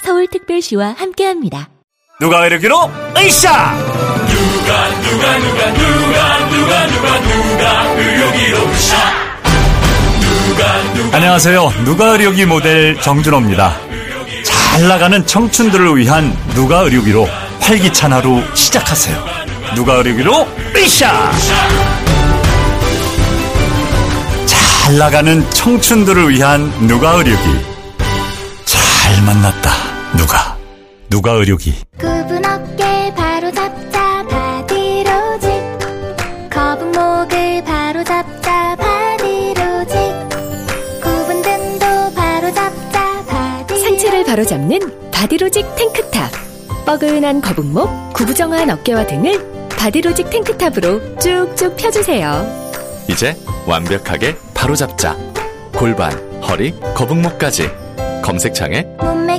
서울특별시와 함께합니다. 누가 의료기로 으쌰! 누가 의료기로 으쌰! 안녕하세요. 누가 의료기 모델 정준호입니다. 잘 나가는 청춘들을 위한 누가 의료기로 활기찬 하루 시작하세요. 누가 의료기로 으쌰! 잘 나가는 청춘들을 위한 누가 의료기. 잘 만났다. 누가 의료기. 구분 어깨 바로 잡자 바디로직. 거북목을 바로 잡자 바디로직. 구분 등도 바로 잡자 바디로직. 상체를 바로 잡는 바디로직 탱크탑. 뻐근한 거북목, 구부정한 어깨와 등을 바디로직 탱크탑으로 쭉쭉 펴주세요. 이제 완벽하게 바로 잡자. 골반, 허리, 거북목까지. 검색창에 몸매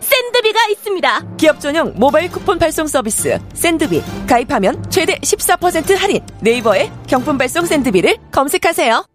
샌드비가 있습니다. 기업 전용 모바일 쿠폰 발송 서비스 샌드비. 가입하면 최대 14% 할인. 네이버에 경품 발송 샌드비를 검색하세요.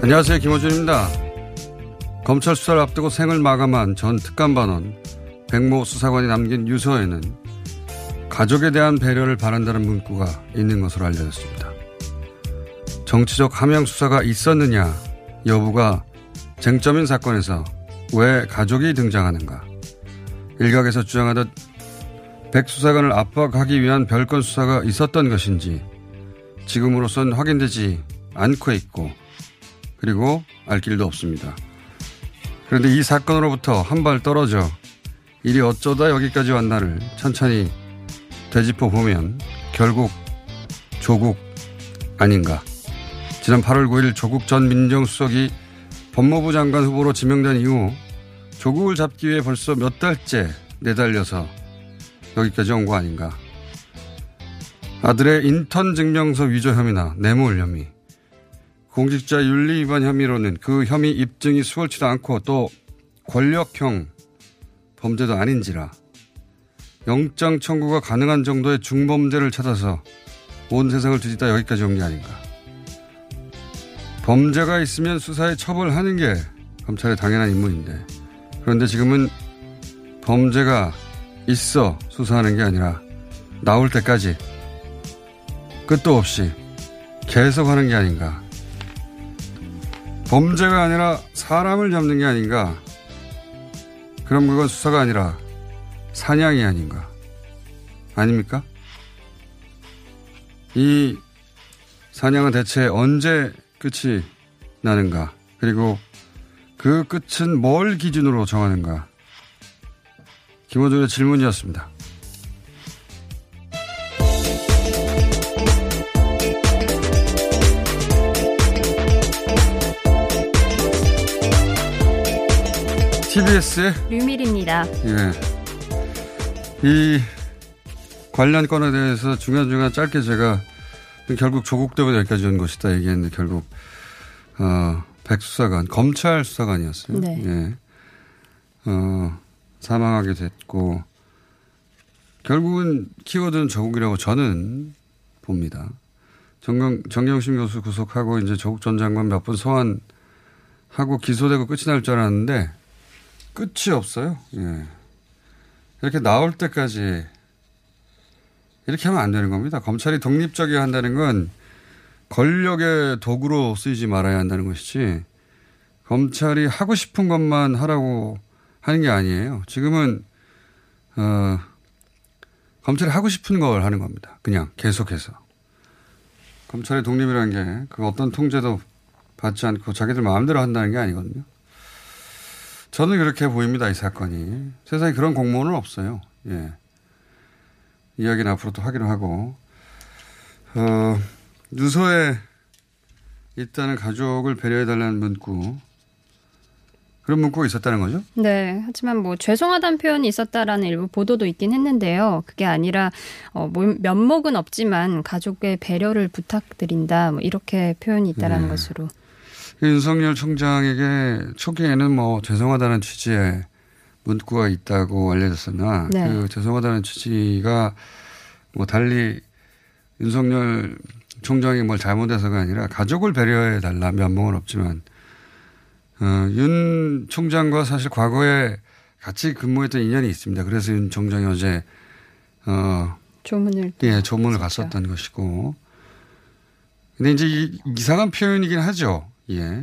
안녕하세요. 김호준입니다. 검찰 수사를 앞두고 생을 마감한 전 특감반원 백모 수사관이 남긴 유서에는 가족에 대한 배려를 바란다는 문구가 있는 것으로 알려졌습니다. 정치적 함양 수사가 있었느냐 여부가 쟁점인 사건에서 왜 가족이 등장하는가. 일각에서 주장하듯 백 수사관을 압박하기 위한 별건 수사가 있었던 것인지 지금으로선 확인되지 않고 있고 그리고 알 길도 없습니다. 그런데 이 사건으로부터 한 발 떨어져 일이 어쩌다 여기까지 왔나를 천천히 되짚어 보면 결국 조국 아닌가. 지난 8월 9일 조국 전 민정수석이 법무부 장관 후보로 지명된 이후 조국을 잡기 위해 벌써 몇 달째 내달려서 여기까지 온 거 아닌가. 아들의 인턴 증명서 위조 혐의나 뇌물 혐의, 공직자 윤리 위반 혐의로는 그 혐의 입증이 수월치도 않고 또 권력형 범죄도 아닌지라 영장 청구가 가능한 정도의 중범죄를 찾아서 온 세상을 뒤집다 여기까지 온 게 아닌가. 범죄가 있으면 수사에 처벌하는 게 검찰의 당연한 임무인데 그런데 지금은 범죄가 있어 수사하는 게 아니라 나올 때까지 끝도 없이 계속 하는 게 아닌가. 범죄가 아니라 사람을 잡는 게 아닌가. 그럼 그건 수사가 아니라 사냥이 아닌가. 아닙니까? 이 사냥은 대체 언제 끝이 나는가. 그리고 그 끝은 뭘 기준으로 정하는가. 김호준의 질문이었습니다. TBS 류미리입니다. 예, 이 관련 건에 대해서 중간중간 짧게 제가 결국 조국 때문에 여기까지 온 것이다 얘기했는데 결국 백수사관, 검찰 수사관이었어요. 네. 예. 사망하게 됐고 결국은 키워드는 조국이라고 저는 봅니다. 정경심 교수 구속하고 이제 조국 전 장관 몇 번 소환하고 기소되고 끝이 날 줄 알았는데 끝이 없어요. 예. 이렇게 나올 때까지 이렇게 하면 안 되는 겁니다. 검찰이 독립적이어야 한다는 건 권력의 도구로 쓰이지 말아야 한다는 것이지 검찰이 하고 싶은 것만 하라고 하는 게 아니에요. 지금은 검찰이 하고 싶은 걸 하는 겁니다. 그냥 계속해서. 검찰의 독립이라는 게 그 어떤 통제도 받지 않고 자기들 마음대로 한다는 게 아니거든요. 저는 그렇게 보입니다. 이 사건이. 세상에 그런 공무원은 없어요. 예. 이야기는 앞으로 또 하기로 하고. 유서에 있다는 가족을 배려해달라는 문구. 그런 문구가 있었다는 거죠? 네. 하지만 뭐 죄송하다는 표현이 있었다라는 일부 보도도 있긴 했는데요. 그게 아니라 면목은 없지만 가족의 배려를 부탁드린다. 뭐 이렇게 표현이 있다라는 네. 것으로. 윤석열 총장에게 초기에는 뭐 죄송하다는 취지의 문구가 있다고 알려졌으나 네. 그 죄송하다는 취지가 뭐 달리 윤석열 총장이 뭘 잘못해서가 아니라 가족을 배려해달라 면목은 없지만 윤 총장과 사실 과거에 같이 근무했던 인연이 있습니다. 그래서 윤 총장이 어제 조문을 갔었던 것이고, 근데 이제 이상한 표현이긴 하죠. 예,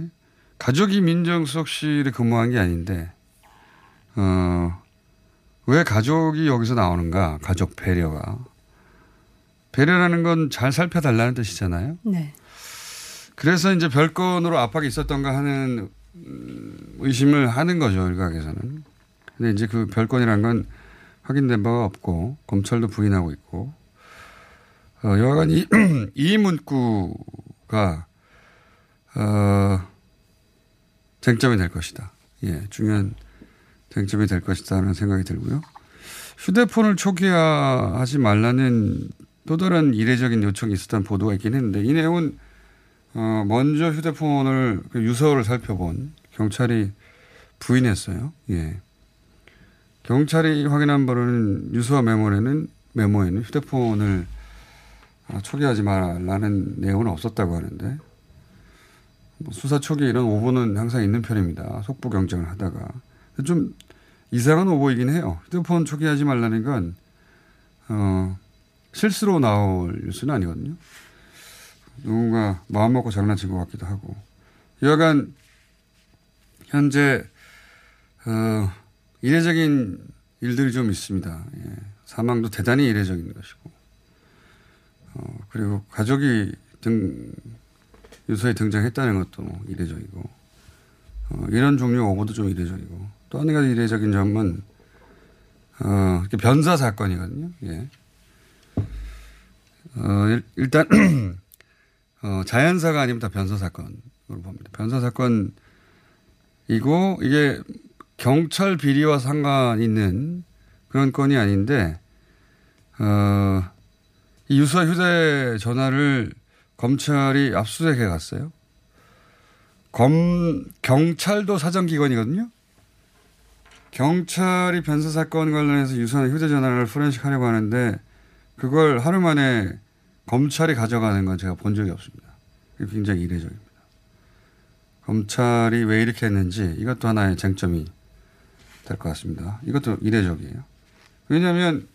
가족이 민정수석실에 근무한 게 아닌데 왜 가족이 여기서 나오는가? 가족 배려라는 건 잘 살펴달라는 뜻이잖아요. 네. 그래서 이제 별건으로 압박이 있었던가 하는. 의심을 하는 거죠, 일각에서는. 근데 이제 그 별건이란 건 확인된 바가 없고, 검찰도 부인하고 있고, 여하간 이 문구가, 쟁점이 될 것이다. 예, 중요한 쟁점이 될 것이다라는 생각이 들고요. 휴대폰을 초기화하지 말라는 또 다른 이례적인 요청이 있었던 보도가 있긴 했는데, 이 내용은 먼저 휴대폰을 유서를 살펴본 경찰이 부인했어요. 예. 경찰이 확인한 바로는 유서 메모에는 휴대폰을 초기하지 말라는 내용은 없었다고 하는데 수사 초기 이런 오보는 항상 있는 편입니다. 속보 경쟁을 하다가 좀 이상한 오보이긴 해요. 휴대폰 초기하지 말라는 건 실수로 나올 뉴스는 아니거든요. 누군가 마음먹고 장난친 것 같기도 하고. 여하간 현재 이례적인 일들이 좀 있습니다. 예. 사망도 대단히 이례적인 것이고. 그리고 가족이 유서에 등장했다는 것도 이례적이고. 이런 종류의 오보도 좀 이례적이고. 또 한 가지 이례적인 점은 변사 사건이거든요. 예. 일단 자연사가 아니면 다 변사 사건으로 봅니다. 변사 사건이고 이게 경찰 비리와 상관 있는 그런 건이 아닌데 이 유사 휴대전화를 검찰이 압수수색해 갔어요. 경찰도 사정기관이거든요. 경찰이 변사 사건 관련해서 유사한 휴대전화를 포렌식하려고 하는데 그걸 하루 만에 검찰이 가져가는 건 제가 본 적이 없습니다. 굉장히 이례적입니다. 검찰이 왜 이렇게 했는지 이것도 하나의 쟁점이 될 것 같습니다. 이것도 이례적이에요. 왜냐하면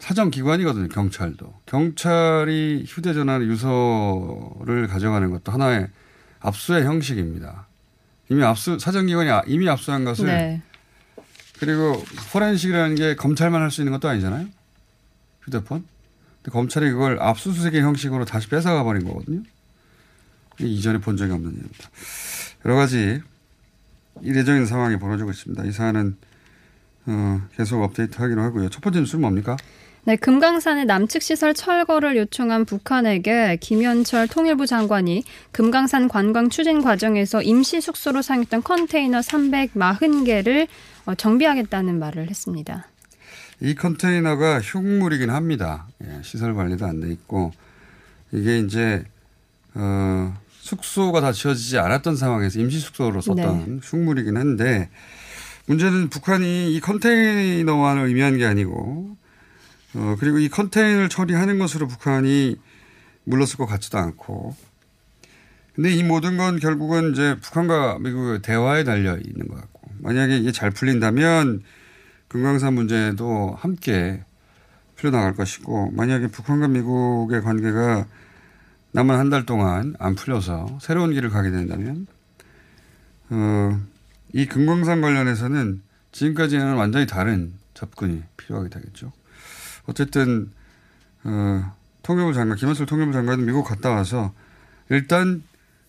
사정기관이거든요. 경찰도. 경찰이 휴대전화 유서를 가져가는 것도 하나의 압수의 형식입니다. 사정기관이 이미 압수한 것을 네. 그리고 포렌식이라는 게 검찰만 할 수 있는 것도 아니잖아요. 휴대폰. 검찰이 그걸 압수수색의 형식으로 다시 뺏어가 버린 거거든요. 이전에 본 적이 없는 일입니다. 여러 가지 이례적인 상황이 벌어지고 있습니다. 이 사안은 계속 업데이트하기로 하고요. 첫 번째 뉴스는 뭡니까? 네, 금강산의 남측시설 철거를 요청한 북한에게 김연철 통일부 장관이 금강산 관광 추진 과정에서 임시 숙소로 사용했던 컨테이너 340개를 정비하겠다는 말을 했습니다. 이 컨테이너가 흉물이긴 합니다. 시설 관리도 안 돼 있고 이게 이제 숙소가 다 지어지지 않았던 상황에서 임시 숙소로 썼던 흉물이긴 한데 문제는 북한이 이 컨테이너만 의미한 게 아니고 그리고 이 컨테이너를 처리하는 것으로 북한이 물러설 것 같지도 않고 근데 이 모든 건 결국은 이제 북한과 미국의 대화에 달려 있는 것 같고 만약에 이게 잘 풀린다면 금강산 문제도 함께 풀려나갈 것이고 만약에 북한과 미국의 관계가 남은 한 달 동안 안 풀려서 새로운 길을 가게 된다면 이 금강산 관련해서는 지금까지는 완전히 다른 접근이 필요하게 되겠죠. 어쨌든 통일부 장관 김현철 통일부 장관은 미국 갔다 와서 일단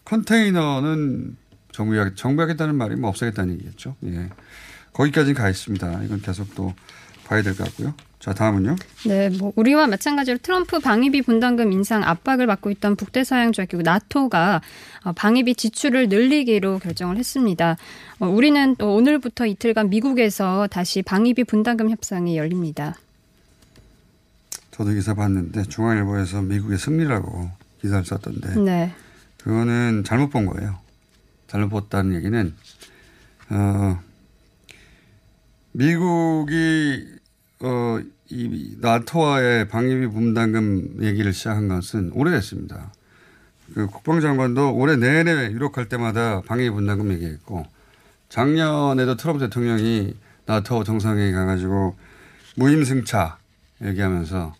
컨테이너는 정비하겠다는 말이 뭐 없애겠다는 얘기겠죠. 예. 거기까지는 가 있습니다. 이건 계속 또 봐야 될 것 같고요. 자, 다음은요. 네, 뭐 우리와 마찬가지로 트럼프 방위비 분담금 인상 압박을 받고 있던 북대서양 조약 기구 나토가 방위비 지출을 늘리기로 결정을 했습니다. 우리는 또 오늘부터 이틀간 미국에서 다시 방위비 분담금 협상이 열립니다. 저도 기사 봤는데 중앙일보에서 미국의 승리라고 기사를 썼던데 네. 그거는 잘못 본 거예요. 잘못 봤다는 얘기는 미국이 이 나토와의 방위비 분담금 얘기를 시작한 것은 오래됐습니다. 그 국방장관도 올해 내내 유력할 때마다 방위비 분담금 얘기했고 작년에도 트럼프 대통령이 나토 정상회의 가가지고 무임승차 얘기하면서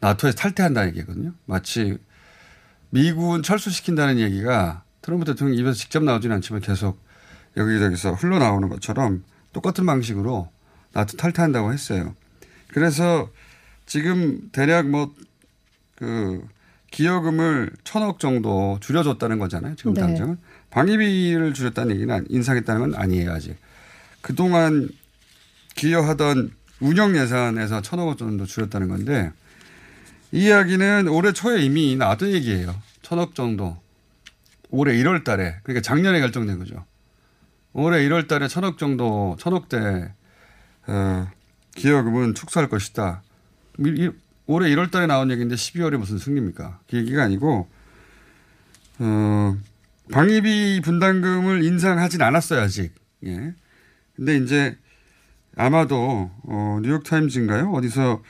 나토에서 탈퇴한다는 얘기거든요. 마치 미군 철수시킨다는 얘기가 트럼프 대통령 입에서 직접 나오지는 않지만 계속 여기저기서 흘러나오는 것처럼 똑같은 방식으로 나토 탈퇴한다고 했어요. 그래서 지금 대략 기여금을 1,000억 정도 줄여줬다는 거잖아요. 지금 당장은. 네. 방위비를 줄였다는 얘기는 인상했다는 건 아니에요. 아직. 그동안 기여하던 운영 예산에서 1,000억 정도 줄였다는 건데 이 이야기는 올해 초에 이미 나왔던 얘기예요. 1,000억 정도. 올해 1월 달에. 그러니까 작년에 결정된 거죠. 올해 1월 달에 1,000억 정도, 1,000억대 기여금은 축소할 것이다. 올해 1월 달에 나온 얘기인데 12월에 무슨 승리입니까? 그 얘기가 아니고 방위비 분담금을 인상하진 않았어요. 아직. 예. 근데 이제 아마도 뉴욕타임즈인가요? 어디서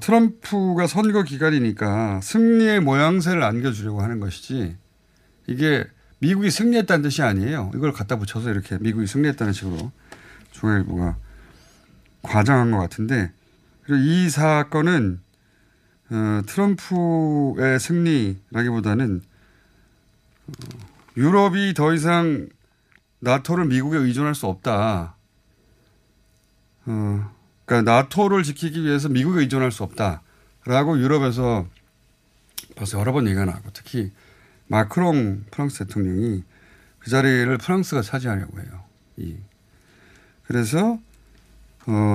트럼프가 선거 기간이니까 승리의 모양새를 안겨주려고 하는 것이지 이게 미국이 승리했다는 뜻이 아니에요. 이걸 갖다 붙여서 이렇게 미국이 승리했다는 식으로 중앙일보가 과장한 것 같은데 그리고 이 사건은 트럼프의 승리라기보다는 유럽이 더 이상 나토를 미국에 의존할 수 없다. 그러니까 나토를 지키기 위해서 미국에 의존할 수 없다라고 유럽에서 벌써 여러 번 얘기가 나고 특히 마크롱 프랑스 대통령이 그 자리를 프랑스가 차지하려고 해요. 그래서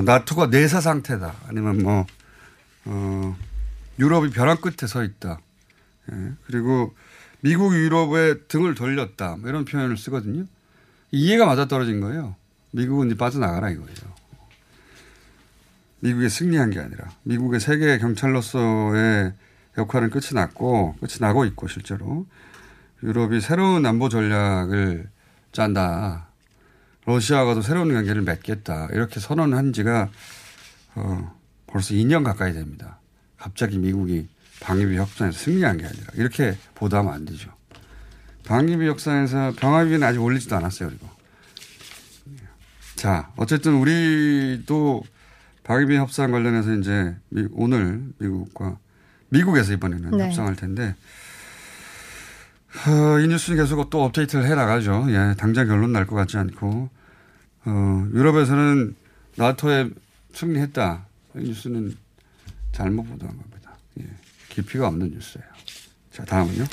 나토가 내사 상태다. 아니면 유럽이 벼랑 끝에 서 있다. 예. 그리고 미국 유럽의 등을 돌렸다. 이런 표현을 쓰거든요. 이해가 맞아떨어진 거예요. 미국은 이제 빠져나가라 이거예요. 미국이 승리한 게 아니라 미국의 세계 경찰로서의 역할은 끝이 나고 있고 실제로 유럽이 새로운 안보 전략을 짠다. 러시아와도 새로운 관계를 맺겠다. 이렇게 선언한 지가 벌써 2년 가까이 됩니다. 갑자기 미국이 방위비 협상에서 승리한 게 아니라 이렇게 보도하면 안 되죠. 방위비 협상에서 병합비는 아직 올리지도 않았어요. 그리고 자 어쨌든 우리도 방위비 협상 관련해서 이제 오늘 미국에서 이번에는 협상할 텐데 이 뉴스는 계속 또 업데이트를 해나가죠. 예, 당장 결론 날 것 같지 않고 유럽에서는 나토에 승리했다. 이 뉴스는 잘못 보도한 겁니다. 예, 깊이가 없는 뉴스예요. 자, 다음은요.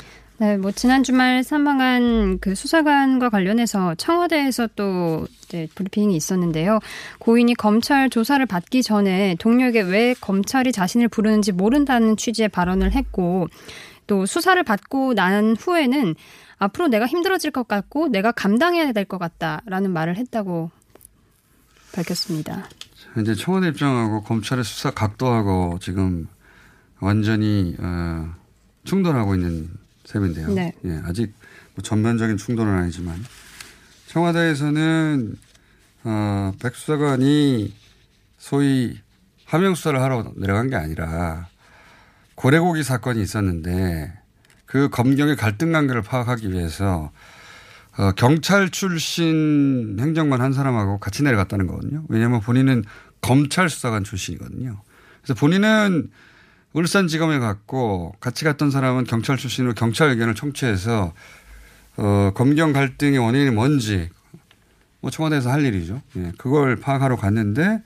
네, 뭐 지난 주말 사망한 그 수사관과 관련해서 청와대에서 또 브리핑이 있었는데요. 고인이 검찰 조사를 받기 전에 동료에게 왜 검찰이 자신을 부르는지 모른다는 취지의 발언을 했고, 또 수사를 받고 난 후에는 앞으로 내가 힘들어질 것 같고 내가 감당해야 될 것 같다라는 말을 했다고 밝혔습니다. 이제 청와대 입장하고 검찰의 수사 각도하고 지금 완전히 충돌하고 있는 셈인데요. 네. 예, 아직 뭐 전면적인 충돌은 아니지만 청와대에서는 백 수사관이 소위 하명 수사를 하러 내려간 게 아니라 고래고기 사건이 있었는데 그 검경의 갈등 관계를 파악하기 위해서 경찰 출신 행정관 한 사람하고 같이 내려갔다는 거거든요. 왜냐하면 본인은 검찰 수사관 출신이거든요. 그래서 본인은 울산지검에 갔고 같이 갔던 사람은 경찰 출신으로 경찰 의견을 청취해서 검경 갈등의 원인이 뭔지 뭐 청와대에서 할 일이죠. 예, 그걸 파악하러 갔는데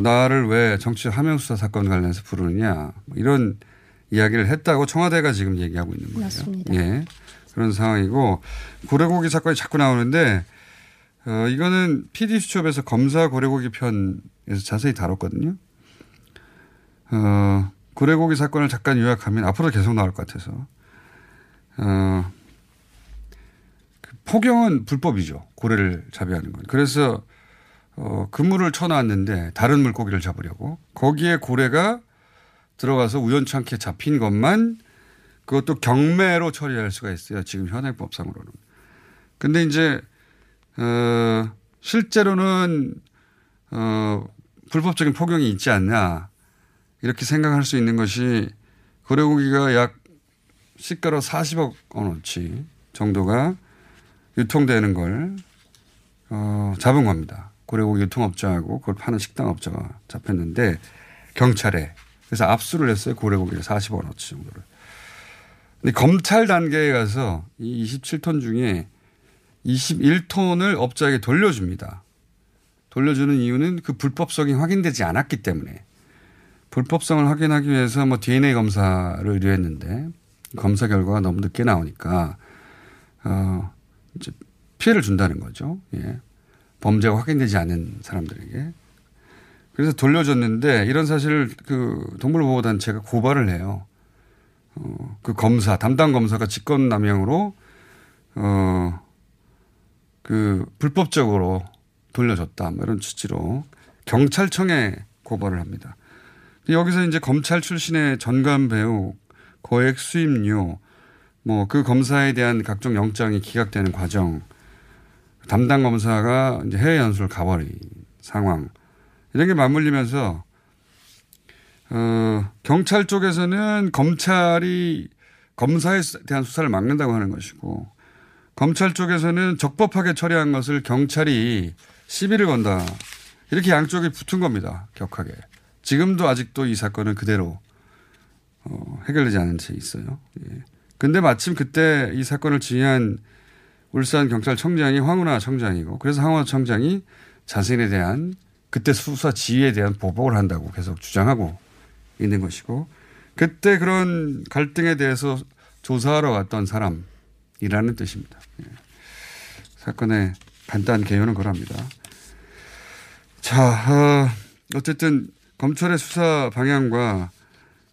나를 왜 정치 하명수사 사건 관련해서 부르느냐 뭐 이런 이야기를 했다고 청와대가 지금 얘기하고 있는 거예요. 맞습니다. 예, 그런 상황이고 고래고기 사건이 자꾸 나오는데 이거는 PD수첩에서 검사 고래고기 편에서 자세히 다뤘거든요. 고래고기 사건을 잠깐 요약하면 앞으로 계속 나올 것 같아서 그 포경은 불법이죠. 고래를 잡이하는 건. 그래서 그물을 쳐놨는데 다른 물고기를 잡으려고 거기에 고래가 들어가서 우연찮게 잡힌 것만 그것도 경매로 처리할 수가 있어요. 지금 현행법상으로는. 근데 이제 실제로는 불법적인 포경이 있지 않냐. 이렇게 생각할 수 있는 것이 고래고기가 약 시가로 40억 원어치 정도가 유통되는 걸 잡은 겁니다. 고래고기 유통업자하고 그걸 파는 식당업자가 잡혔는데 경찰에. 그래서 압수를 했어요. 고래고기를 40억 원어치 정도를. 근데 검찰 단계에 가서 이 27톤 중에 21톤을 업자에게 돌려줍니다. 돌려주는 이유는 그 불법성이 확인되지 않았기 때문에. 불법성을 확인하기 위해서 뭐 DNA 검사를 의뢰했는데 검사 결과가 너무 늦게 나오니까 이제 피해를 준다는 거죠. 예. 범죄가 확인되지 않은 사람들에게. 그래서 돌려줬는데 이런 사실을 그 동물보호단체가 고발을 해요. 그 검사 담당 검사가 직권남용으로 그 불법적으로 돌려줬다 뭐 이런 취지로 경찰청에 고발을 합니다. 여기서 이제 검찰 출신의 전관 배우, 거액 수임료, 뭐 그 검사에 대한 각종 영장이 기각되는 과정, 담당 검사가 이제 해외 연수를 가버린 상황 이런 게 맞물리면서 경찰 쪽에서는 검찰이 검사에 대한 수사를 막는다고 하는 것이고 검찰 쪽에서는 적법하게 처리한 것을 경찰이 시비를 건다 이렇게 양쪽이 붙은 겁니다 격하게. 지금도 아직도 이 사건은 그대로 해결되지 않은 채 있어요. 그런데 예. 마침 그때 이 사건을 지휘한 울산경찰청장이 황운하 청장이고 그래서 황운하 청장이 자신에 대한 그때 수사 지휘에 대한 보복을 한다고 계속 주장하고 있는 것이고 그때 그런 갈등에 대해서 조사하러 왔던 사람이라는 뜻입니다. 예. 사건의 간단한 개요는 그럽니다. 자, 어쨌든 검찰의 수사 방향과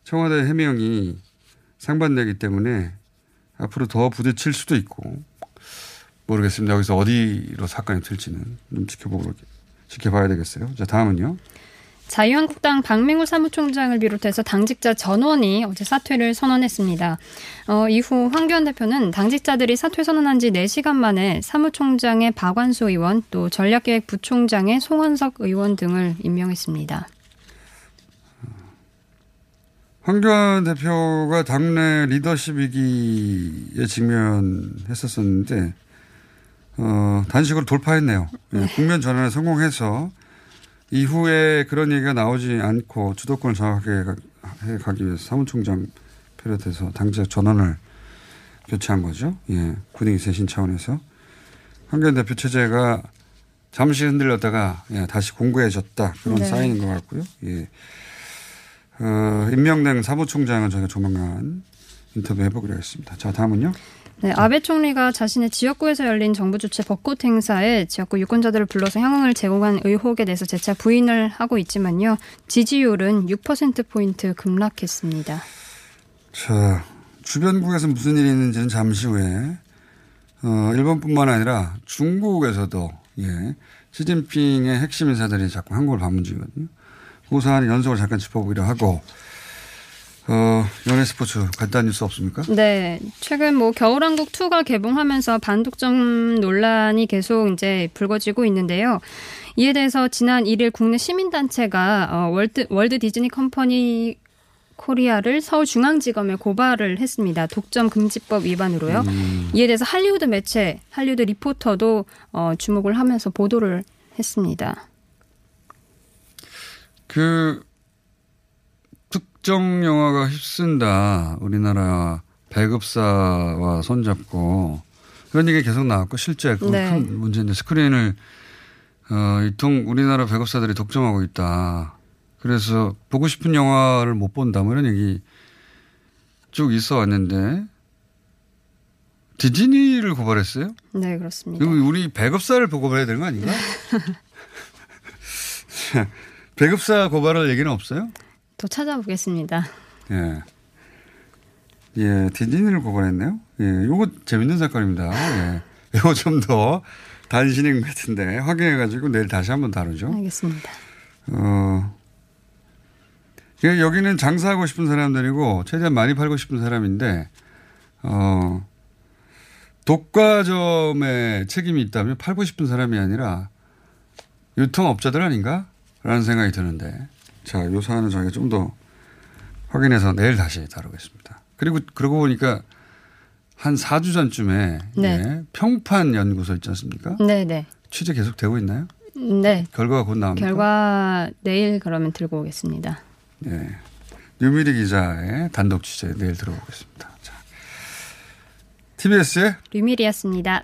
청와대 해명이 상반되기 때문에 앞으로 더 부딪힐 수도 있고 모르겠습니다. 여기서 어디로 사건이 튈지는 좀 지켜봐야 되겠어요. 자, 다음은요. 자유한국당 박맹우 사무총장을 비롯해서 당직자 전원이 어제 사퇴를 선언했습니다. 이후 황교안 대표는 당직자들이 사퇴 선언한 지 4시간 만에 사무총장의 박완수 의원 또 전략기획부총장의 송원석 의원 등을 임명했습니다. 황교안 대표가 당내 리더십 위기에 직면했었는데 단식으로 돌파했네요. 네. 국면 전환에 성공해서 이후에 그런 얘기가 나오지 않고 주도권을 장악해 가기 위해서 사무총장 비롯해서 당직 전원을 교체한 거죠. 예, 군행이 세신 차원에서. 황교안 대표 체제가 잠시 흔들렸다가 예, 다시 공고해졌다. 그런 네. 사인인 것 같고요. 예. 임명된 사무총장은 저희가 조만간 인터뷰 해보기로 했습니다. 자, 다음은요. 네, 아베 총리가 자신의 지역구에서 열린 정부 주최 벚꽃 행사에 지역구 유권자들을 불러서 향응을 제공한 의혹에 대해서 재차 부인을 하고 있지만요. 지지율은 6%포인트 급락했습니다. 자, 주변국에서 무슨 일이 있는지는 잠시 후에 일본뿐만 아니라 중국에서도 예, 시진핑의 핵심 인사들이 자꾸 한국을 방문 중이거든요. 그 사안을 연속으로 잠깐 짚어보기로 하고 연예 스포츠 간단한 뉴스 없습니까? 네, 최근 뭐 겨울왕국 2가 개봉하면서 반독점 논란이 계속 이제 불거지고 있는데요. 이에 대해서 지난 1일 국내 시민단체가 월드 디즈니 컴퍼니 코리아를 서울중앙지검에 고발을 했습니다. 독점 금지법 위반으로요. 이에 대해서 할리우드 매체, 할리우드 리포터도 주목을 하면서 보도를 했습니다. 그 특정 영화가 휩쓴다. 우리나라 배급사와 손잡고 그런 얘기 계속 나왔고 실제 그 네. 큰 문제인데 스크린을 우리나라 배급사들이 독점하고 있다. 그래서 보고 싶은 영화를 못 본다 뭐 이런 얘기 쭉 있어 왔는데 디즈니를 고발했어요? 네, 그렇습니다. 그럼 우리 배급사를 고발해야 되는 거 아닌가? 배급사 고발할 얘기는 없어요? 또 찾아보겠습니다. 예, 예, 디즈니를 고발했네요. 예, 요거 재밌는 사건입니다. 예, 요거 좀 더 단신인 것 같은데 확인해가지고 내일 다시 한번 다루죠. 알겠습니다. 여기는 장사하고 싶은 사람들이고 최대한 많이 팔고 싶은 사람인데 독과점에 책임이 있다면 팔고 싶은 사람이 아니라 유통업자들 아닌가? 라는 생각이 드는데 자, 요 사안은 저희가 좀 더 확인해서 내일 다시 다루겠습니다. 그리고 그러고 보니까 한 4주 전쯤에 네. 예, 평판 연구소 있지 않습니까? 네, 네. 취재 계속 되고 있나요? 네. 결과가 곧 나옵니다. 결과 내일 그러면 들고 오겠습니다. 네, 류미리 기자의 단독 취재 내일 들어보겠습니다. 자, TBS의 류미리였습니다.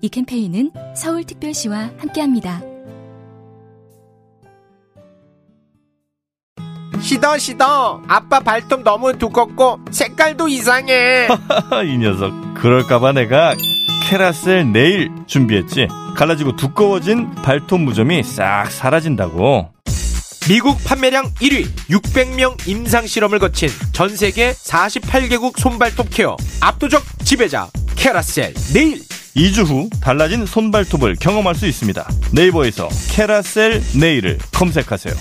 이 캠페인은 서울특별시와 함께합니다. 시더 아빠 발톱 너무 두껍고 색깔도 이상해. 이 녀석 그럴까봐 내가 캐라셀 네일 준비했지. 갈라지고 두꺼워진 발톱 무좀이 싹 사라진다고. 미국 판매량 1위 600명 임상실험을 거친 전세계 48개국 손발톱 케어 압도적 지배자 캐라셀 네일. 2주 후 달라진 손발톱을 경험할 수 있습니다. 네이버에서 캐라셀 네일을 검색하세요.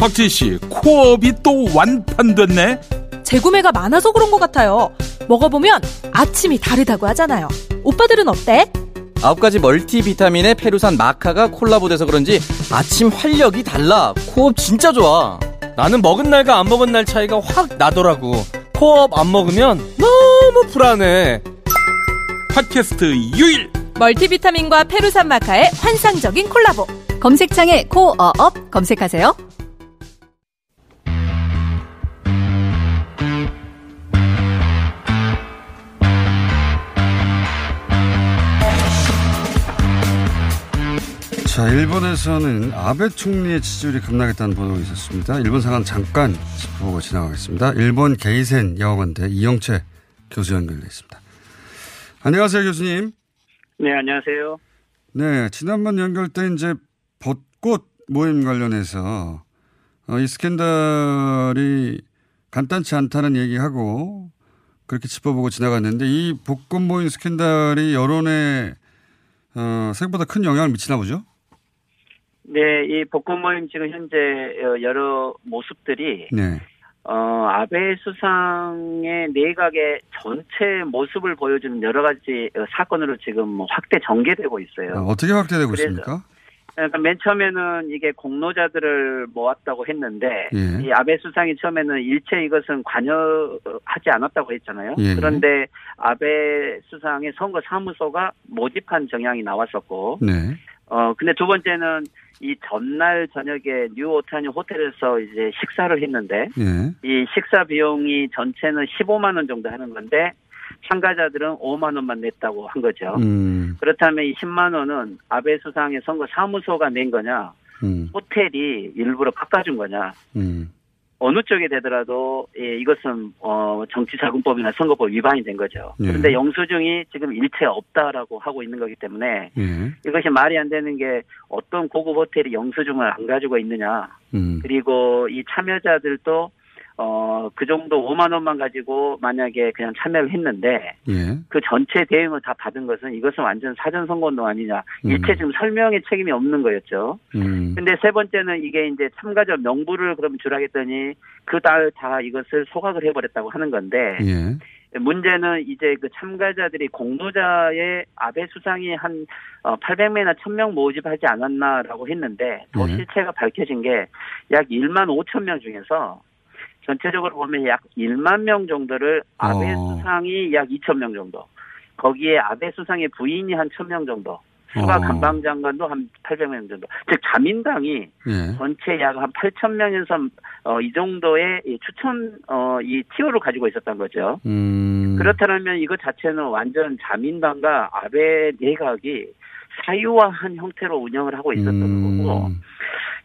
박지희씨, 코어업이 또 완판됐네? 재구매가 많아서 그런 것 같아요. 먹어보면 아침이 다르다고 하잖아요. 오빠들은 어때? 9가지 멀티비타민에 페루산 마카가 콜라보돼서 그런지 아침 활력이 달라. 코어업 진짜 좋아. 나는 먹은 날과 안 먹은 날 차이가 확 나더라고. 코어업 안 먹으면 너무 불안해. 팟캐스트 유일 멀티비타민과 페루산 마카의 환상적인 콜라보. 검색창에 코어업 검색하세요. 자, 일본에서는 아베 총리의 지지율이 급락했다는 보도가 있었습니다. 일본 상황 잠깐 짚어보고 지나가겠습니다. 일본 게이센 여학원대 이영채 교수 연결돼 있습니다. 안녕하세요, 교수님. 네, 안녕하세요. 네, 지난번 연결 때 이제 벚꽃 모임 관련해서 이 스캔들이 간단치 않다는 얘기하고 그렇게 짚어보고 지나갔는데 이 복권 모임 스캔들이 여론에 생각보다 큰 영향을 미치나 보죠? 네, 이 복권 모임 지금 현재 여러 모습들이 네. 아베 수상의 내각의 전체 모습을 보여주는 여러 가지 사건으로 지금 확대 전개되고 있어요. 어떻게 확대되고 있습니까? 그러니까 맨 처음에는 이게 공로자들을 모았다고 했는데 예. 이 아베 수상이 처음에는 일체 이것은 관여하지 않았다고 했잖아요. 예. 그런데 아베 수상의 선거 사무소가 모집한 정향이 나왔었고 네. 근데 두 번째는 이 전날 저녁에 뉴 오타니 호텔에서 이제 식사를 했는데 예. 이 식사 비용이 전체는 15만 원 정도 하는 건데 참가자들은 5만 원만 냈다고 한 거죠. 그렇다면 이 10만 원은 아베 수상의 선거 사무소가 낸 거냐, 호텔이 일부러 깎아준 거냐. 어느 쪽이 되더라도 예, 이것은 정치자금법이나 선거법 위반이 된 거죠. 예. 그런데 영수증이 지금 일체 없다라고 하고 있는 거기 때문에 예. 이것이 말이 안 되는 게 어떤 고급 호텔이 영수증을 안 가지고 있느냐. 그리고 이 참여자들도 그 정도 5만 원만 가지고 만약에 그냥 참여를 했는데 예. 그 전체 대응을 다 받은 것은 이것은 완전 사전 선거 운동 아니냐. 일체 지금 설명의 책임이 없는 거였죠. 근데 세 번째는 이게 이제 참가자 명부를 그럼 주라 했더니 그달 다 이것을 소각을 해버렸다고 하는 건데 예. 문제는 이제 그 참가자들이 공로자의 아베 수상이 한 800명이나 1000명 모집하지 않았나라고 했는데 더 실체가 밝혀진 게 약 1만 5천 명 중에서 전체적으로 보면 약 1만 명 정도를 아베 수상이 약 2천 명 정도, 거기에 아베 수상의 부인이 한 1천 명 정도, 수가 감방장관도 한 800명 정도, 즉 자민당이 예. 전체 약 한 8천 명에서 이 정도의 추천 이 티오를 가지고 있었던 거죠. 그렇다면 이거 자체는 완전 자민당과 아베 내각이 사유화한 형태로 운영을 하고 있었던 거고.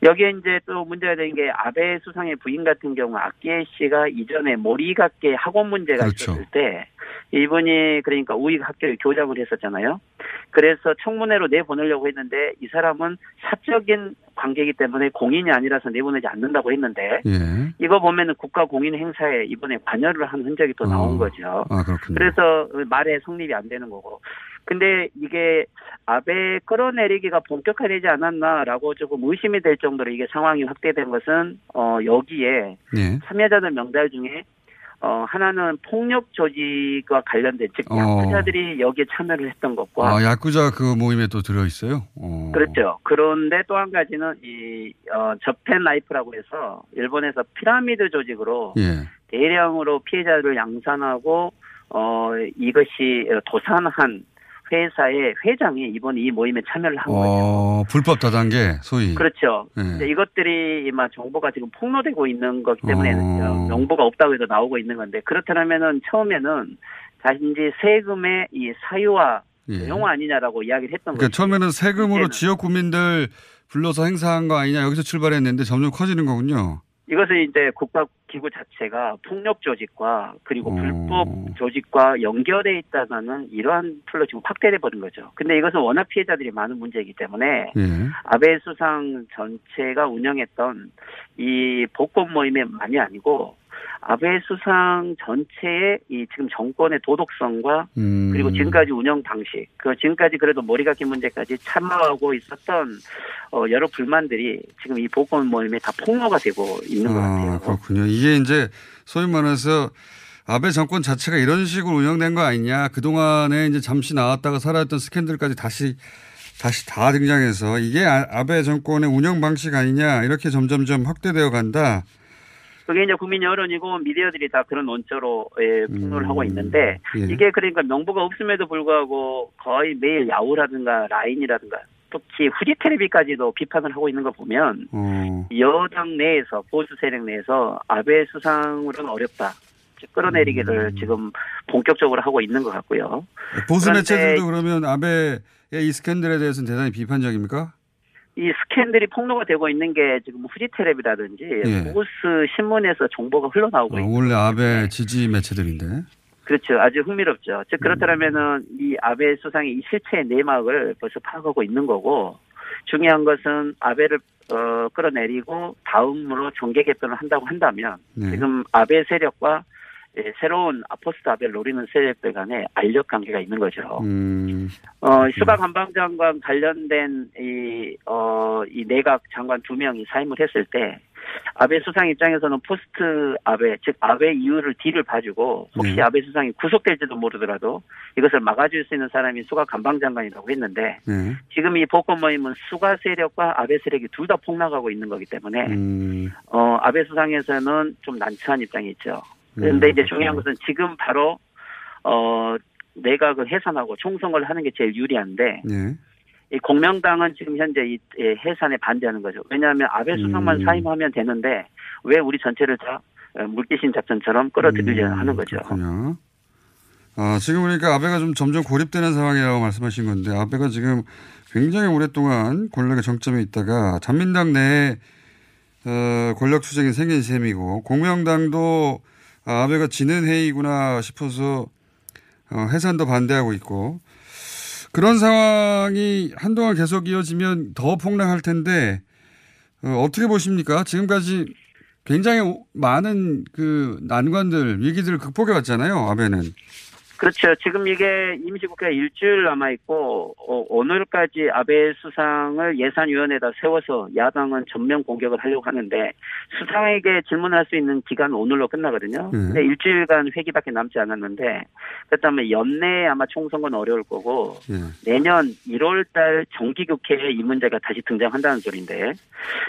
여기에 이제 또 문제가 된 게 아베 수상의 부인 같은 경우 아키에 씨가 이전에 모리가케 학원 문제가 그렇죠. 있었을 때 이분이 그러니까 우익 학교에 교장을 했었잖아요. 그래서 청문회로 내보내려고 했는데 이 사람은 사적인 관계이기 때문에 공인이 아니라서 내보내지 않는다고 했는데 예. 이거 보면은 국가 공인 행사에 이번에 관여를 한 흔적이 또 나온 거죠. 아, 그렇군요. 그래서 말에 성립이 안 되는 거고. 근데 이게 아베 끌어내리기가 본격화되지 않았나라고 조금 의심이 될 정도로 이게 상황이 확대된 것은 여기에 예. 참여자들 명단 중에 하나는 폭력 조직과 관련된 즉 야쿠자들이 여기에 참여를 했던 것과 야쿠자 그 모임에 또 들어 있어요. 그렇죠. 그런데 또 한 가지는 이 저펜 라이프라고 해서 일본에서 피라미드 조직으로 예. 대량으로 피해자를 양산하고 이것이 도산한 회사의 회장이 이번 이 모임에 참여를 한 거예요. 불법 다단계 소위. 그렇죠. 네. 이것들이 정보가 지금 폭로되고 있는 거기 때문에 정보가 없다고 해도 나오고 있는 건데 그렇다면은 처음에는 단지 세금의 이 사유화 용어 예. 아니냐라고 이야기를 했던 거죠. 그러니까 처음에는 세금으로 지역 국민들 불러서 행사한 거 아니냐 여기서 출발했는데 점점 커지는 거군요. 이것은 이제 국가기구 자체가 폭력 조직과 그리고 불법 조직과 연결돼 있다는 이러한 풀로 지금 확대돼버린 거죠. 근데 이것은 워낙 피해자들이 많은 문제이기 때문에 예. 아베 수상 전체가 운영했던 이 복권 모임만이 아니고 아베 수상 전체의 이 지금 정권의 도덕성과 그리고 지금까지 운영 방식, 그 지금까지 그래도 머리가 긴 문제까지 참아오고 있었던 여러 불만들이 지금 이 복권 모임에 다 폭로가 되고 있는 것 같아요. 그렇군요. 이게 이제 소위 말해서 아베 정권 자체가 이런 식으로 운영된 거 아니냐. 그동안에 이제 잠시 나왔다가 살아있던 스캔들까지 다시 다 등장해서 이게 아베 정권의 운영 방식 아니냐. 이렇게 점점점 확대되어 간다. 그게 이제 국민 여론이고 미디어들이 다 그런 논조로 폭로를 하고 있는데 예. 이게 그러니까 명부가 없음에도 불구하고 거의 매일 야후라든가 라인이라든가 특히 후지텔레비까지도 비판을 하고 있는 거 보면 여당 내에서 보수 세력 내에서 아베 수상으로는 어렵다. 끌어내리기를 지금 본격적으로 하고 있는 것 같고요. 보수 매체들도 그러면 아베의 이 스캔들에 대해서는 대단히 비판적입니까? 이 스캔들이 폭로가 되고 있는 게 지금 후지텔레비라든지 예. 보스 신문에서 정보가 흘러나오고 있어요. 원래 아베 지지 매체들인데. 그렇죠. 아주 흥미롭죠. 즉 그렇다면은 이 아베 수상의 이 실체의 내막을 벌써 파악하고 있는 거고 중요한 것은 아베를 끌어내리고 다음으로 정계 개편을 한다고 한다면 네. 지금 아베 세력과 새로운 포스트 아베를 노리는 세력들 간에 알력 관계가 있는 거죠. 스가 관방장관 관련된 이 내각 장관 2명이 사임을 했을 때 아베 수상 입장에서는 포스트 아베, 즉 아베 이후를 뒤를 봐주고 혹시 네. 아베 수상이 구속될지도 모르더라도 이것을 막아줄 수 있는 사람이 수가 관방장관이라고 했는데 네. 지금 이 복권 모임은 수가 세력과 아베 세력이 둘 다 폭락하고 있는 거기 때문에 아베 수상에서는 좀 난처한 입장이 있죠. 그런데 이제 중요한 것은 지금 바로 내각을 해산하고 총선을 하는 게 제일 유리한데 네. 이 공명당은 지금 현재 이 해산에 반대하는 거죠. 왜냐하면 아베 수상만 사임하면 되는데 왜 우리 전체를 다 물귀신 작전처럼 끌어들이려 하는 거죠. 그렇군요. 아, 지금 보니까 아베가 좀 점점 고립되는 상황이라고 말씀하신 건데 아베가 지금 굉장히 오랫동안 권력의 정점에 있다가 자민당 내에 권력 투쟁이 생긴 셈이고 공명당도 아베가 지는 회의구나 싶어서 해산도 반대하고 있고 그런 상황이 한동안 계속 이어지면 더 폭락할 텐데 어떻게 보십니까? 지금까지 굉장히 많은 그 난관들, 위기들을 극복해 왔잖아요. 아베는. 그렇죠. 지금 이게 임시국회가 일주일 남아있고 오늘까지 아베 수상을 예산위원회에다 세워서 야당은 전면 공격을 하려고 하는데 수상에게 질문할 수 있는 기간은 오늘로 끝나거든요. 근데 일주일간 회기밖에 남지 않았는데 그렇다면 연내에 아마 총선은 어려울 거고 내년 1월 달 정기국회에 이 문제가 다시 등장한다는 소리인데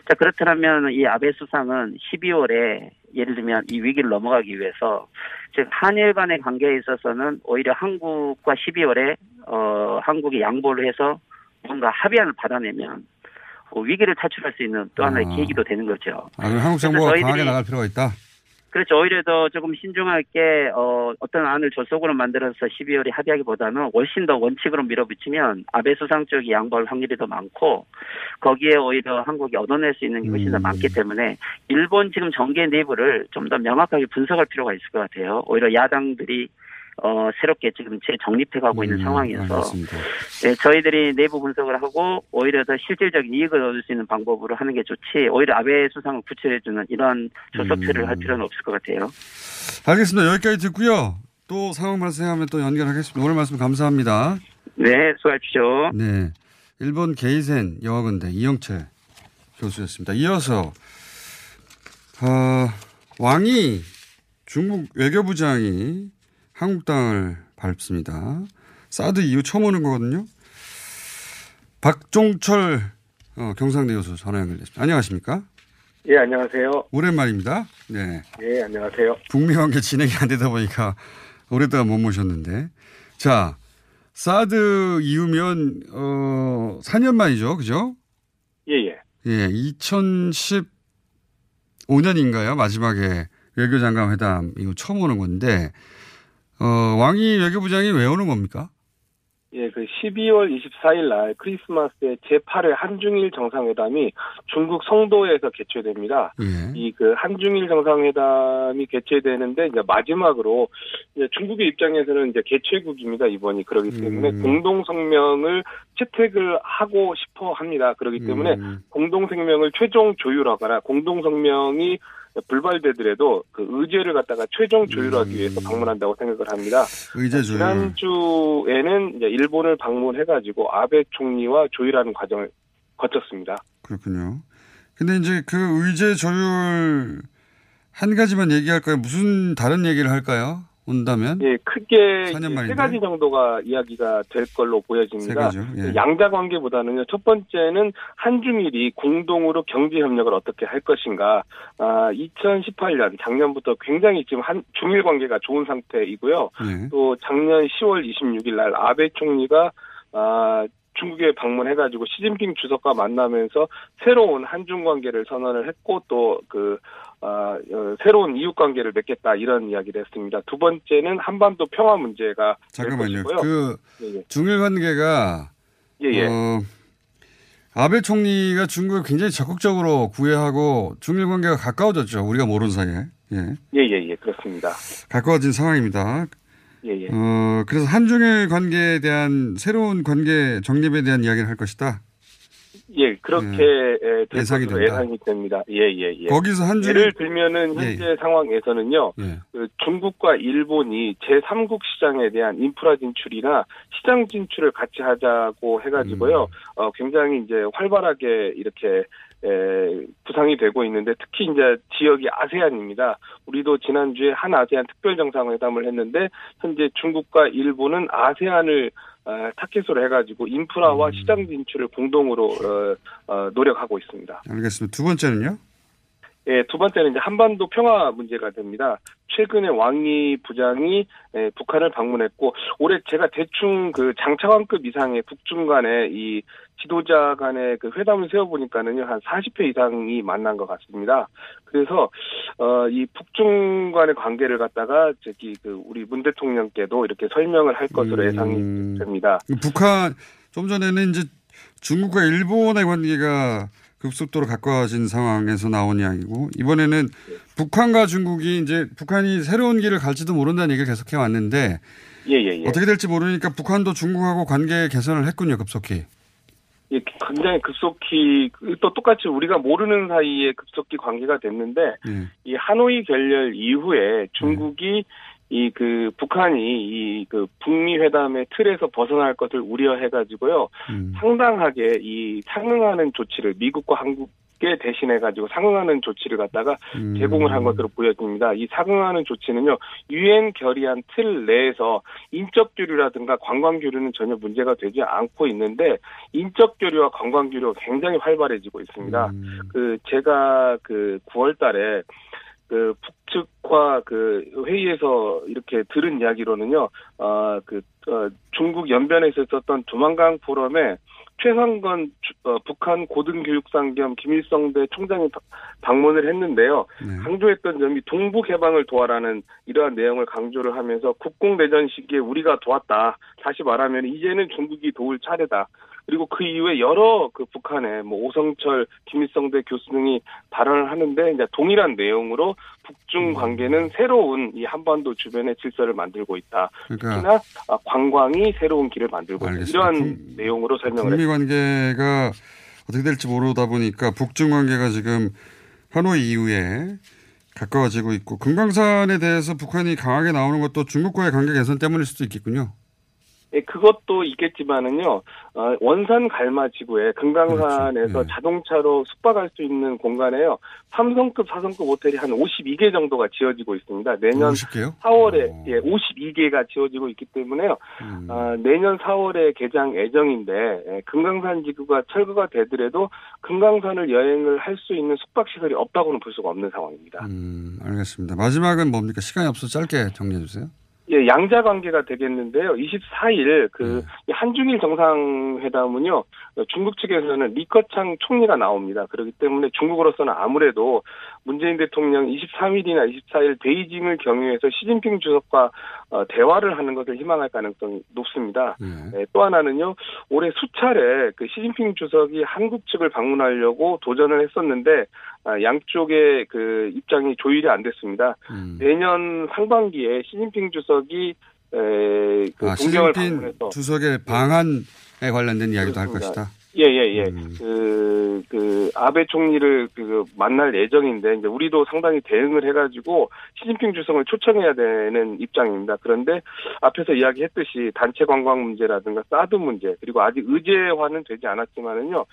자 그렇다면 이 아베 수상은 12월에 예를 들면 이 위기를 넘어가기 위해서 즉 한일 간의 관계에 있어서는 오히려 한국과 12월에 한국이 양보를 해서 뭔가 합의안을 받아내면 위기를 탈출할 수 있는 또 하나의 계기도 되는 거죠. 아, 그럼 한국 정부가 강하게 나갈 필요가 있다. 그렇죠. 오히려 더 조금 신중하게 어떤 안을 조속으로 만들어서 12월에 합의하기보다는 훨씬 더 원칙으로 밀어붙이면 아베 수상 쪽이 양보할 확률이 더 많고 거기에 오히려 한국이 얻어낼 수 있는 게 훨씬 더 많기 때문에 일본 지금 정계 내부를 좀 더 명확하게 분석할 필요가 있을 것 같아요. 오히려 야당들이 새롭게 지금 재정립해가고 있는 상황이어서 네, 저희들이 내부 분석을 하고 오히려 더 실질적인 이익을 얻을 수 있는 방법으로 하는 게 좋지 오히려 아베 수상을 구출해주는 이러한 조석회를 할 필요는 없을 것 같아요. 알겠습니다. 여기까지 듣고요. 또 상황 발생하면 또 연결하겠습니다. 오늘 말씀 감사합니다. 네. 수고하십시오. 네, 일본 게이센 여학원대 이영철 교수였습니다. 이어서 왕이 중국 외교부장이 한국당을 밟습니다. 사드 이후 처음 오는 거거든요. 박종철 경상대 교수 전화 연결됐습니다. 안녕하십니까? 예, 안녕하세요. 오랜만입니다. 네. 예, 안녕하세요. 북미 관계 진행이 안 되다 보니까 오랫동안 못 모셨는데. 자, 사드 이후면 4년 만이죠. 그죠? 예. 예, 2015년인가요? 마지막에 외교장관 회담 이후 처음 오는 건데 왕이 외교부장이 왜 오는 겁니까? 예, 그 12월 24일 날 크리스마스에 제8회 한중일 정상회담이 중국 성도에서 개최됩니다. 예. 이 그 한중일 정상회담이 개최되는데 이제 마지막으로 이제 중국의 입장에서는 이제 개최국입니다. 이번이 그러기 때문에 공동 성명을 채택을 하고 싶어 합니다. 그러기 때문에 공동 성명을 최종 조율하거나 공동 성명이 불발되더라도 그 의제를 갖다가 최종 조율하기 위해서 방문한다고 생각을 합니다. 의제 조율. 지난주에는 이제 일본을 방문해가지고 아베 총리와 조율하는 과정을 거쳤습니다. 그렇군요. 근데 이제 그 의제 조율 한 가지만 얘기할까요? 무슨 다른 얘기를 할까요? 온다면? 예, 크게 3세 가지 정도가 이야기가 될 걸로 보여집니다. 예. 양자 관계보다는요. 첫 번째는 한중일이 공동으로 경제 협력을 어떻게 할 것인가. 2018년 작년부터 굉장히 지금 중일 관계가 좋은 상태이고요. 예. 또 작년 10월 26일 날 아베 총리가 중국에 방문해가지고 시진핑 주석과 만나면서 새로운 한중 관계를 선언을 했고 또 새로운 이웃 관계를 맺겠다 이런 이야기를 했습니다. 두 번째는 한반도 평화 문제가 잠깐만요. 그 예. 중일 관계가 아베 총리가 중국을 굉장히 적극적으로 구애하고 중일 관계가 가까워졌죠. 우리가 모르는 사이에. 예, 그렇습니다. 가까워진 상황입니다. 예. 그래서 한중일 관계에 대한 새로운 관계 정립에 대한 이야기를 할 것이다. 예, 그렇게 예. 예상이 된다. 예상이 됩니다. 예, 예, 예. 거기서 한 줄을 예를 들면은 현재 예. 상황에서는요. 예. 그 중국과 일본이 제3국 시장에 대한 인프라 진출이나 시장 진출을 같이 하자고 해가지고요. 굉장히 이제 활발하게 이렇게 구상이 되고 있는데 특히 이제 지역이 아세안입니다. 우리도 지난주에 한 아세안 특별 정상회담을 했는데 현재 중국과 일본은 아세안을 타깃으로 해가지고 인프라와 시장 진출을 공동으로 노력하고 있습니다. 알겠습니다. 두 번째는요? 예, 두 번째는 이제 한반도 평화 문제가 됩니다. 최근에 왕이 부장이 북한을 방문했고 올해 제가 대충 그 장차관급 이상의 북중 간의 이 지도자 간의 그 회담을 세워보니까는요, 한 40회 이상이 만난 것 같습니다. 그래서, 이 북중 간의 관계를 갖다가, 저기, 그, 우리 문 대통령께도 이렇게 설명을 할 것으로 예상이 됩니다. 북한, 좀 전에는 이제 중국과 일본의 관계가 급속도로 가까워진 상황에서 나온 이야기고, 이번에는 네. 북한과 중국이 이제 북한이 새로운 길을 갈지도 모른다는 얘기를 계속해 왔는데, 예, 예, 예. 어떻게 될지 모르니까 북한도 중국하고 관계 개선을 했군요, 급속히. 예, 굉장히 급속히 또 똑같이 우리가 모르는 사이에 급속히 관계가 됐는데 이 하노이 결렬 이후에 중국이 이 그 북한이 이 그 북미 회담의 틀에서 벗어날 것을 우려해가지고요 상당하게 이 상응하는 조치를 미국과 한국 대신해가지고 상응하는 조치를 갖다가 제공을 한 것으로 보여집니다. 이 상응하는 조치는요, 유엔 결의안 틀 내에서 인적 교류라든가 관광 교류는 전혀 문제가 되지 않고 있는데 인적 교류와 관광 교류가 굉장히 활발해지고 있습니다. 그 제가 그 9월달에 그 북측과 그 회의에서 이렇게 들은 이야기로는요, 중국 연변에서 있었던 두만강 포럼에 최상건 북한 고등교육상 겸 김일성대 총장이 방문을 했는데요. 네. 강조했던 점이 동북해방을 도와라는 이러한 내용을 강조를 하면서 국공대전 시기에 우리가 도왔다. 다시 말하면 이제는 중국이 도울 차례다. 그리고 그 이후에 여러 그 북한의 뭐 오성철, 김일성대 교수 등이 발언을 하는데 이제 동일한 내용으로 북중 관계는 새로운 이 한반도 주변의 질서를 만들고 있다. 그러니까 특히나 관광이 새로운 길을 만들고 있다. 이러한 내용으로 설명을 했습니다. 북미 관계가 어떻게 될지 모르다 보니까 북중 관계가 지금 하노이 이후에 가까워지고 있고 금강산에 대해서 북한이 강하게 나오는 것도 중국과의 관계 개선 때문일 수도 있겠군요. 예, 그것도 있겠지만은요, 원산 갈마 지구에 금강산에서 네. 자동차로 숙박할 수 있는 공간에요, 3성급, 4성급 호텔이 한 52개 정도가 지어지고 있습니다. 내년 50개요? 4월에, 오. 예, 52개가 지어지고 있기 때문에요, 내년 4월에 개장 예정인데, 예, 금강산 지구가 철거가 되더라도 금강산을 여행을 할 수 있는 숙박시설이 없다고는 볼 수가 없는 상황입니다. 알겠습니다. 마지막은 뭡니까? 시간이 없어서 짧게 정리해 주세요. 예, 양자 관계가 되겠는데요. 24일 그 한중일 정상회담은요. 중국 측에서는 리커창 총리가 나옵니다. 그렇기 때문에 중국으로서는 아무래도 문재인 대통령 23일이나 24일 베이징을 경유해서 시진핑 주석과 대화를 하는 것을 희망할 가능성이 높습니다. 예, 또 하나는요. 올해 수차례 그 시진핑 주석이 한국 측을 방문하려고 도전을 했었는데 양쪽의 그 입장이 조율이 안 됐습니다. 내년 상반기에 시진핑 주석이 그 동경을 방문해서 주석의 방한에 관련된 이야기도 그렇습니다. 할 것이다. 예예예. 예, 예. 그 아베 총리를 그 만날 예정인데 이제 우리도 상당히 대응을 해가지고 시진핑 주석을 초청해야 되는 입장입니다. 그런데 앞에서 이야기했듯이 단체 관광 문제라든가 사드 문제 그리고 아직 의제화는 되지 않았지만은요,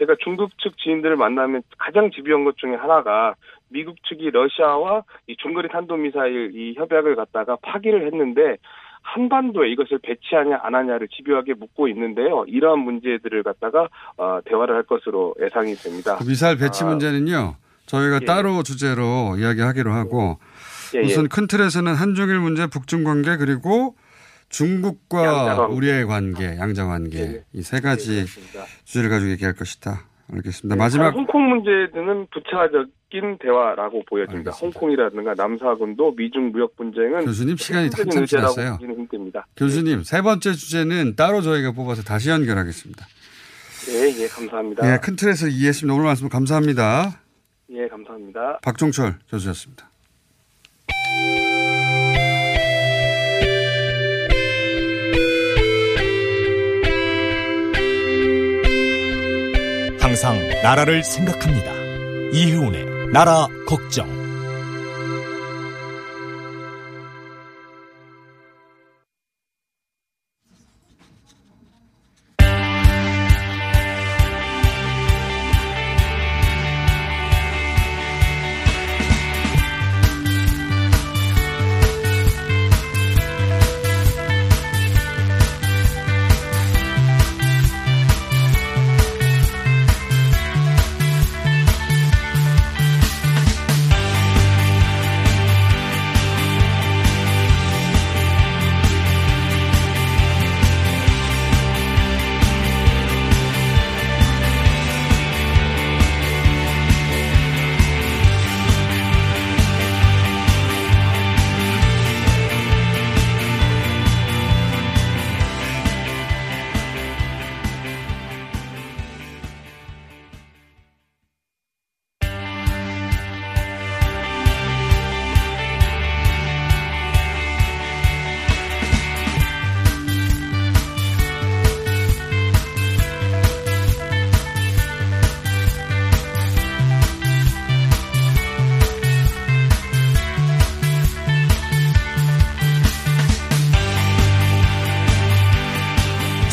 제가 중국 측 지인들을 만나면 가장 집요한 것 중에 하나가 미국 측이 러시아와 이 중거리 탄도미사일 이 협약을 갖다가 파기를 했는데. 한반도에 이것을 배치하냐 안 하냐를 집요하게 묻고 있는데요. 이러한 문제들을 갖다가 대화를 할 것으로 예상이 됩니다. 그 미사일 배치 문제는요. 저희가 예. 따로 주제로 이야기하기로 하고 예. 우선 큰 틀에서는 한중일 문제, 북중 관계 그리고 중국과 양자관계. 우리의 관계, 양자 관계 예. 이 세 가지 예. 주제를 가지고 얘기할 것이다. 알겠습니다. 네, 마지막 홍콩 문제 등은 부차적인 대화라고 보여집니다. 알겠습니다. 홍콩이라든가 남사군도 미중 무역 분쟁은 교수님 시간이 다 지났어요. 교수님 네. 세 번째 주제는 따로 저희가 뽑아서 다시 연결하겠습니다. 네, 예, 감사합니다. 네, 큰 틀에서 이해했습니다. 오늘 말씀 감사합니다. 예, 감사합니다. 박종철 교수였습니다. 항상 나라를 생각합니다. 이혜훈의 나라 걱정.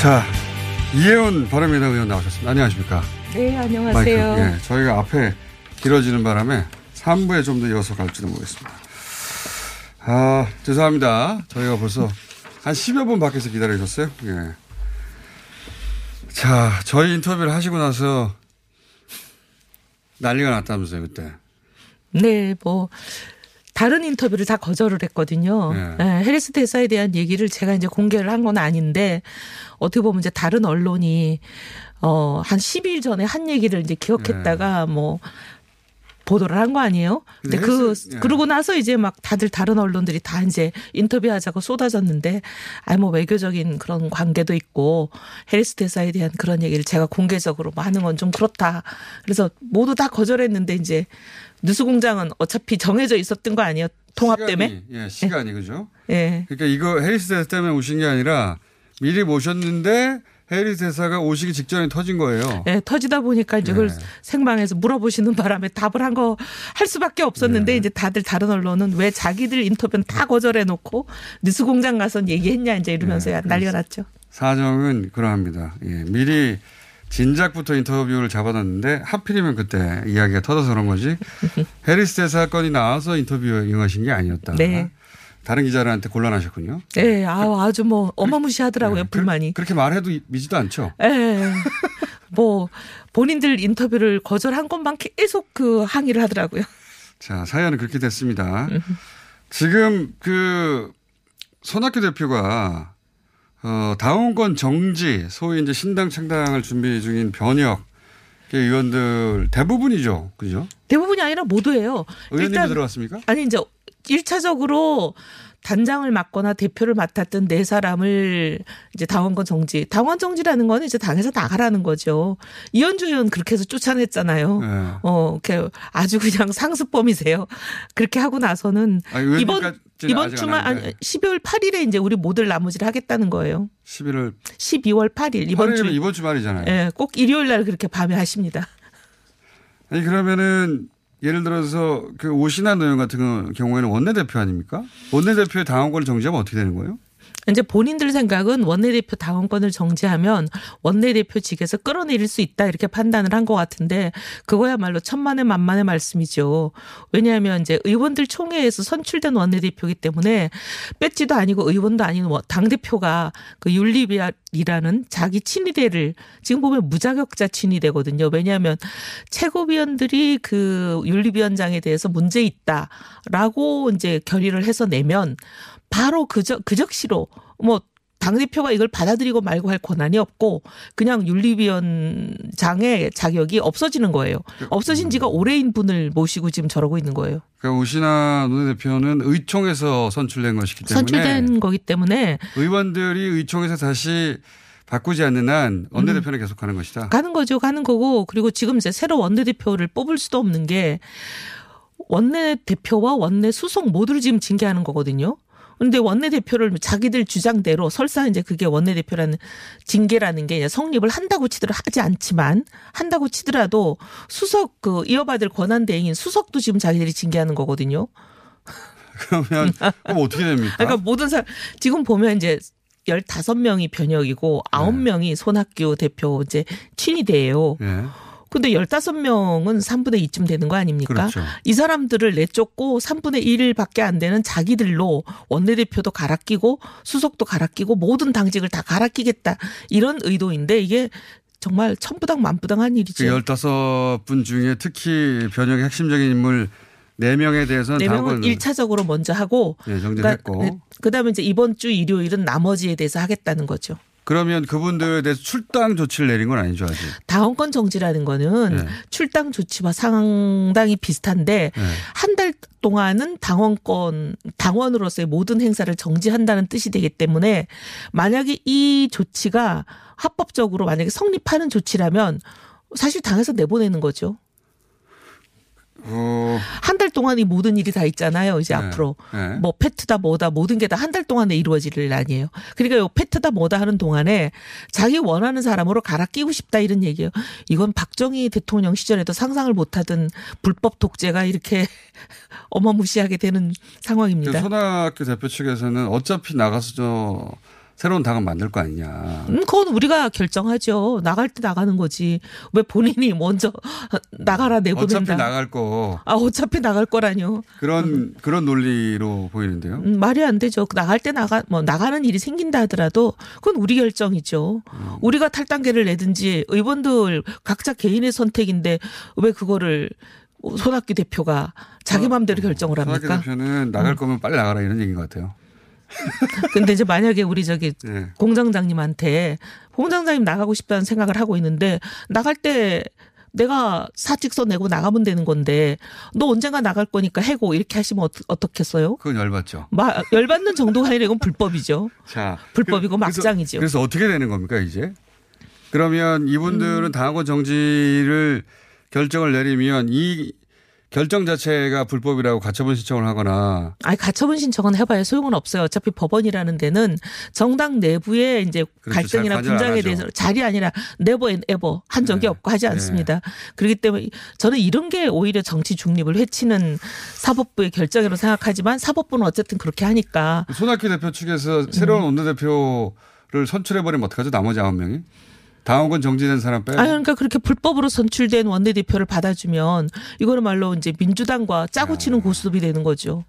자, 이혜훈 바른미래 의원 나오셨습니다. 안녕하십니까? 네, 안녕하세요. 예, 저희가 앞에 길어지는 바람에 3부에 좀 더 이어서 갈지도 모르겠습니다. 아, 죄송합니다. 저희가 벌써 한 10여 분 밖에서 기다리셨어요. 예. 자, 저희 인터뷰를 하시고 나서 난리가 났다면서요, 그때. 네, 뭐. 다른 인터뷰를 다 거절을 했거든요. 네. 해리스 대사에 대한 얘기를 제가 이제 공개를 한 건 아닌데 어떻게 보면 이제 다른 언론이 한 10일 전에 한 얘기를 이제 기억했다가 네. 뭐 보도를 한 거 아니에요? 근데 그러고 나서 이제 막 다들 다른 언론들이 다 이제 인터뷰하자고 쏟아졌는데 뭐 외교적인 그런 관계도 있고 해리스 대사에 대한 그런 얘기를 제가 공개적으로 뭐 하는 건 좀 그렇다. 그래서 모두 다 거절했는데 이제 뉴스공장은 어차피 정해져 있었던 거 아니에요? 통합 시간이, 때문에? 예, 시간이 예. 그죠? 예. 그러니까 이거 해리스 대사 때문에 오신 게 아니라 미리 모셨는데 해리스 대사가 오시기 직전에 터진 거예요. 예, 터지다 보니까 이제 그걸 생방에서 물어보시는 바람에 답을 한 거 할 수밖에 없었는데 이제 다들 다른 언론은 왜 자기들 인터뷰는 다 거절해 놓고 뉴스공장 가서 얘기했냐 이제 이러면서 난리가 났죠. 사정은 그러합니다. 예, 미리. 진작부터 인터뷰를 잡아놨는데 하필이면 그때 이야기가 터져서 그런 거지 해리스 대사 건이 나와서 인터뷰에 응하신 게 아니었다. 네. 다른 기자들한테 곤란하셨군요. 네. 아주 뭐 어마무시하더라고요. 네. 불만이. 그렇게 말해도 미지도 않죠. 네. 뭐 본인들 인터뷰를 거절한 것만 계속 그 항의를 하더라고요. 자, 사연은 그렇게 됐습니다. 지금 그 손학규 대표가 다운권 정지, 소위 이제 신당 창당을 준비 중인 변혁 의원들 대부분이죠. 그죠? 대부분이 아니라 모두예요. 의원님도 들어왔습니까? 아니, 이제 1차적으로 단장을 맡거나 대표를 맡았던 네 사람을 이제 당원권 정지. 당원 정지라는 건 이제 당에서 나가라는 거죠. 이현주 의원 그렇게 해서 쫓아냈잖아요. 네. 아주 그냥 상습범이세요. 그렇게 하고 나서는 아니, 이번 주말 12월 8일에 이제 우리 모두 나머지를 하겠다는 거예요. 12월 8일 이번 주말이잖아요. 예, 네, 꼭 일요일 날 그렇게 밤에 하십니다. 아니 그러면은. 예를 들어서 그 오신환 의원 같은 경우에는 원내대표 아닙니까? 원내대표의 당원권을 정지하면 어떻게 되는 거예요? 이제 본인들 생각은 원내대표 당원권을 정지하면 원내대표직에서 끌어내릴 수 있다 이렇게 판단을 한 것 같은데 그거야말로 천만의 만만의 말씀이죠. 왜냐하면 이제 의원들 총회에서 선출된 원내대표이기 때문에 배지도 아니고 의원도 아닌 당대표가 그 윤리위라는 자기 친위대를 지금 보면 무자격자 친위대거든요. 왜냐하면 최고위원들이 그 윤리위원장에 대해서 문제 있다라고 이제 결의를 해서 내면 바로 그 적시로 뭐 당대표가 이걸 받아들이고 말고 할 권한이 없고 그냥 윤리위원장의 자격이 없어지는 거예요. 없어진 지가 오래인 분을 모시고 지금 저러고 있는 거예요. 그러니까 오신환 원내대표는 의총에서 선출된 것이기 때문에. 선출된 거기 때문에. 의원들이 의총에서 다시 바꾸지 않는 한 원내대표는 계속 가는 것이다. 가는 거죠. 가는 거고. 그리고 지금 이제 새로 원내대표를 뽑을 수도 없는 게 원내대표와 원내수석 모두를 지금 징계하는 거거든요. 근데 원내대표를 자기들 주장대로 설사 이제 그게 원내대표라는 징계라는 게 성립을 한다고 치더라도 하지 않지만 한다고 치더라도 수석 그 이어받을 권한 대행인 수석도 지금 자기들이 징계하는 거거든요. 그러면 그럼 어떻게 됩니까? 그러니까 모든 사람 지금 보면 이제 15명이 변혁이고 9명이 네. 손학규 대표 이제 친위대예요. 네. 근데 15명은 3분의 2쯤 되는 거 아닙니까? 그렇죠. 이 사람들을 내쫓고 3분의 1밖에 안 되는 자기들로 원내대표도 갈아끼고 수석도 갈아끼고 모든 당직을 다 갈아끼겠다 이런 의도인데 이게 정말 천부당 만부당한 일이죠. 그 15분 중에 특히 변혁의 핵심적인 인물 4명에 대해서는 4명은 1차적으로 먼저 하고 네, 정리했고 그러니까 그다음에 이제 이번 주 일요일은 나머지에 대해서 하겠다는 거죠. 그러면 그분들에 대해서 출당 조치를 내린 건 아니죠, 아직? 당원권 정지라는 거는 네. 출당 조치와 상당히 비슷한데 네. 한 달 동안은 당원으로서의 모든 행사를 정지한다는 뜻이 되기 때문에 만약에 이 조치가 합법적으로 만약에 성립하는 조치라면 사실 당에서 내보내는 거죠. 한 달 동안 이 모든 일이 다 있잖아요. 이제 네. 앞으로 네. 뭐 패트다 뭐다 모든 게 다 한 달 동안에 이루어질 일 아니에요. 그러니까 요 패트다 뭐다 하는 동안에 자기 원하는 사람으로 갈아끼고 싶다 이런 얘기예요. 이건 박정희 대통령 시절에도 상상을 못하던 불법 독재가 이렇게 어마무시하게 되는 상황입니다. 그 손학규 대표 측에서는 어차피 나가서 저 새로운 당은 만들 거 아니냐. 그건 우리가 결정하죠. 나갈 때 나가는 거지. 왜 본인이 먼저 나가라 내보낸다. 어차피 나갈 거. 아, 어차피 나갈 거라뇨. 그런 논리로 보이는데요. 말이 안 되죠. 나갈 때 나가는 일이 생긴다 하더라도 그건 우리 결정이죠. 우리가 탈당계를 내든지 의원들 각자 개인의 선택인데 왜 그거를 손학규 대표가 자기 마음대로 결정을 합니까? 손학규 대표는 나갈 거면 빨리 나가라 이런 얘기인 것 같아요. 근데 이제 만약에 우리 저기 네. 공장장님한테 공장장님 나가고 싶다는 생각을 하고 있는데 나갈 때 내가 사직서 내고 나가면 되는 건데 너 언젠가 나갈 거니까 해고 이렇게 하시면 어떻겠어요? 그건 열받죠. 열받는 정도가 아니라 이건 불법이죠. 자, 불법이고 막장이죠. 그래서 어떻게 되는 겁니까 이제? 그러면 이분들은 당원 정지를 결정을 내리면 이 결정 자체가 불법이라고 가처분 신청을 하거나. 아니, 가처분 신청은 해봐야 소용은 없어요. 어차피 법원이라는 데는 정당 내부의 이제 그렇죠. 갈등이나 분쟁에 대해서 자리 아니라 never and ever 한 적이 네. 없고 하지 않습니다. 네. 그렇기 때문에 저는 이런 게 오히려 정치 중립을 해치는 사법부의 결정이라고 생각하지만 사법부는 어쨌든 그렇게 하니까. 손학규 대표 측에서 새로운 원내대표를 선출해버리면 어떡하죠? 나머지 9명이? 당원권 정지된 사람 빼. 아, 그러니까 그렇게 불법으로 선출된 원내대표를 받아주면 이거는 말로 이제 민주당과 짜고 치는 고스톱이 되는 거죠.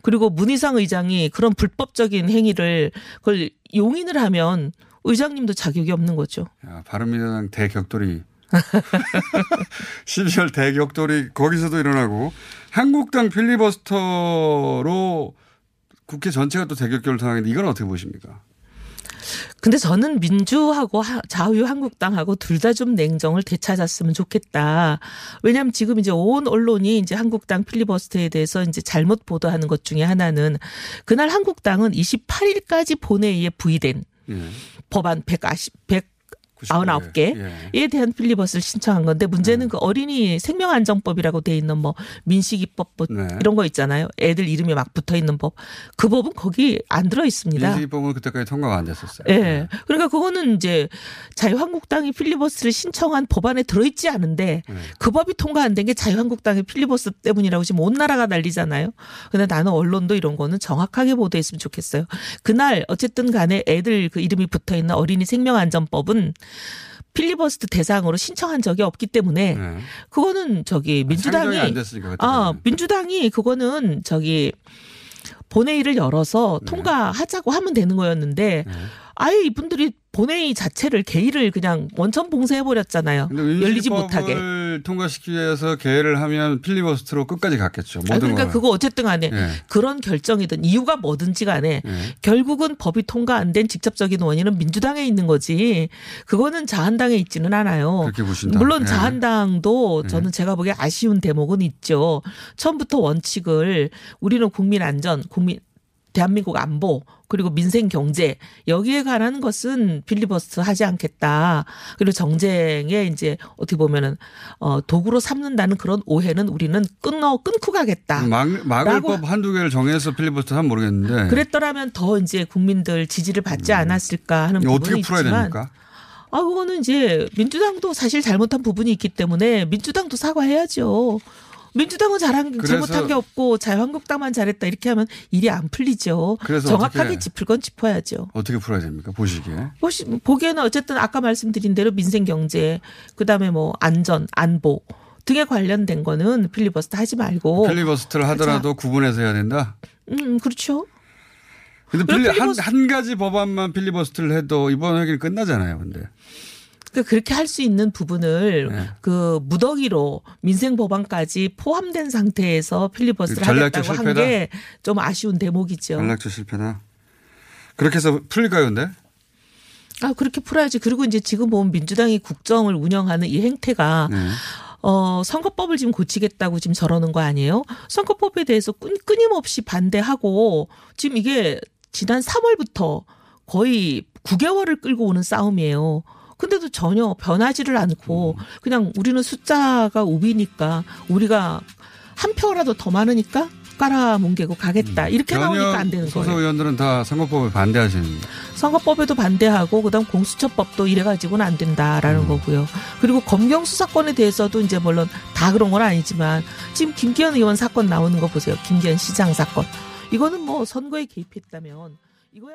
그리고 문희상 의장이 그런 불법적인 행위를 그걸 용인을 하면 의장님도 자격이 없는 거죠. 야, 바른미래당 대격돌이. 12월 대격돌이 거기서도 일어나고 한국당 필리버스터로 국회 전체가 또 대격돌을 당하는데 이건 어떻게 보십니까? 근데 저는 민주하고 자유한국당하고 둘 다 좀 냉정을 되찾았으면 좋겠다. 왜냐하면 지금 이제 온 언론이 이제 한국당 필리버스터에 대해서 이제 잘못 보도하는 것 중에 하나는 그날 한국당은 28일까지 본회의에 부의된 법안 199개에 대한 필리버스를 신청한 건데 문제는 그 어린이 생명안정법이라고 돼 있는 뭐 민식이법 뭐 이런 거 있잖아요. 애들 이름이 막 붙어 있는 법. 그 법은 거기 안 들어 있습니다. 민식이법은 그때까지 통과가 안 됐었어요. 예. 네. 그러니까 그거는 이제 자유한국당이 필리버스를 신청한 법안에 들어 있지 않은데 그 법이 통과 안 된 게 자유한국당의 필리버스 때문이라고 지금 온 나라가 난리잖아요. 근데 나는 언론도 이런 거는 정확하게 보도했으면 좋겠어요. 그날 어쨌든 간에 애들 그 이름이 붙어 있는 어린이 생명안전법은 필리버스트 대상으로 신청한 적이 없기 때문에 그거는 저기 민주당이 안 됐으니까, 민주당이 그거는 저기 본회의를 열어서 통과하자고 하면 되는 거였는데 아예 이분들이 본회의 자체를 개의를 그냥 원천 봉쇄해버렸잖아요. 열리지 못하게. 통과시키기 위해서 개의를 하면 필리버스트로 끝까지 갔겠죠. 모든 그러니까 거는. 그거 어쨌든 간에 그런 결정이든 이유가 뭐든지 간에 결국은 법이 통과 안 된 직접적인 원인은 민주당에 있는 거지 그거는 자한당에 있지는 않아요. 그렇게 보신다. 물론 자한당도 저는 제가 보기에 아쉬운 대목은 있죠. 처음부터 원칙을 우리는 국민 안전, 국민 대한민국 안보 그리고 민생 경제 여기에 관한 것은 필리버스터 하지 않겠다. 그리고 정쟁에 이제 어떻게 보면은 도구로 삼는다는 그런 오해는 우리는 끊고 가겠다. 막을 법 한두 개를 정해서 필리버스터 하면 모르겠는데. 그랬더라면 더 이제 국민들 지지를 받지 않았을까 하는 부분이 어떻게 풀어야 있지만. 됩니까? 아, 그거는 이제 민주당도 사실 잘못한 부분이 있기 때문에 민주당도 사과해야죠. 민주당은 잘못한 게 없고 자유한국당만 잘했다 이렇게 하면 일이 안 풀리죠. 그래서 정확하게 짚을 건 짚어야죠. 어떻게 풀어야 됩니까? 보시기에. 보기에는 어쨌든 아까 말씀드린 대로 민생 경제 그다음에 뭐 안전 안보 등에 관련된 거는 필리버스터 하지 말고. 필리버스터를 하더라도 자, 구분해서 해야 된다? 그렇죠. 근데 한 가지 법안만 필리버스터를 해도 이번 회기는 끝나잖아요. 근데. 그러니까 그렇게 할 수 있는 부분을 네. 그 무더기로 민생 법안까지 포함된 상태에서 필리버스터를 하겠다고 한 게 좀 아쉬운 대목이죠. 전략적 실패다. 그렇게 해서 풀릴까요, 근데? 아, 그렇게 풀어야지. 그리고 이제 지금 보면 민주당이 국정을 운영하는 이 행태가 네. 선거법을 지금 고치겠다고 지금 저러는 거 아니에요? 선거법에 대해서 끊임없이 반대하고 지금 이게 지난 3월부터 거의 9개월을 끌고 오는 싸움이에요. 근데도 전혀 변하지를 않고 그냥 우리는 숫자가 우비니까 우리가 한 표라도 더 많으니까 깔아뭉개고 가겠다. 이렇게 나오니까 안 되는 거예요. 소속 의원들은 다 선거법에 반대하시는. 선거법에도 반대하고 그다음 공수처법도 이래가지고는 안 된다라는 거고요. 그리고 검경 수사권에 대해서도 이제 물론 다 그런 건 아니지만 지금 김기현 의원 사건 나오는 거 보세요. 김기현 시장 사건. 이거는 뭐 선거에 개입했다면. 이거야.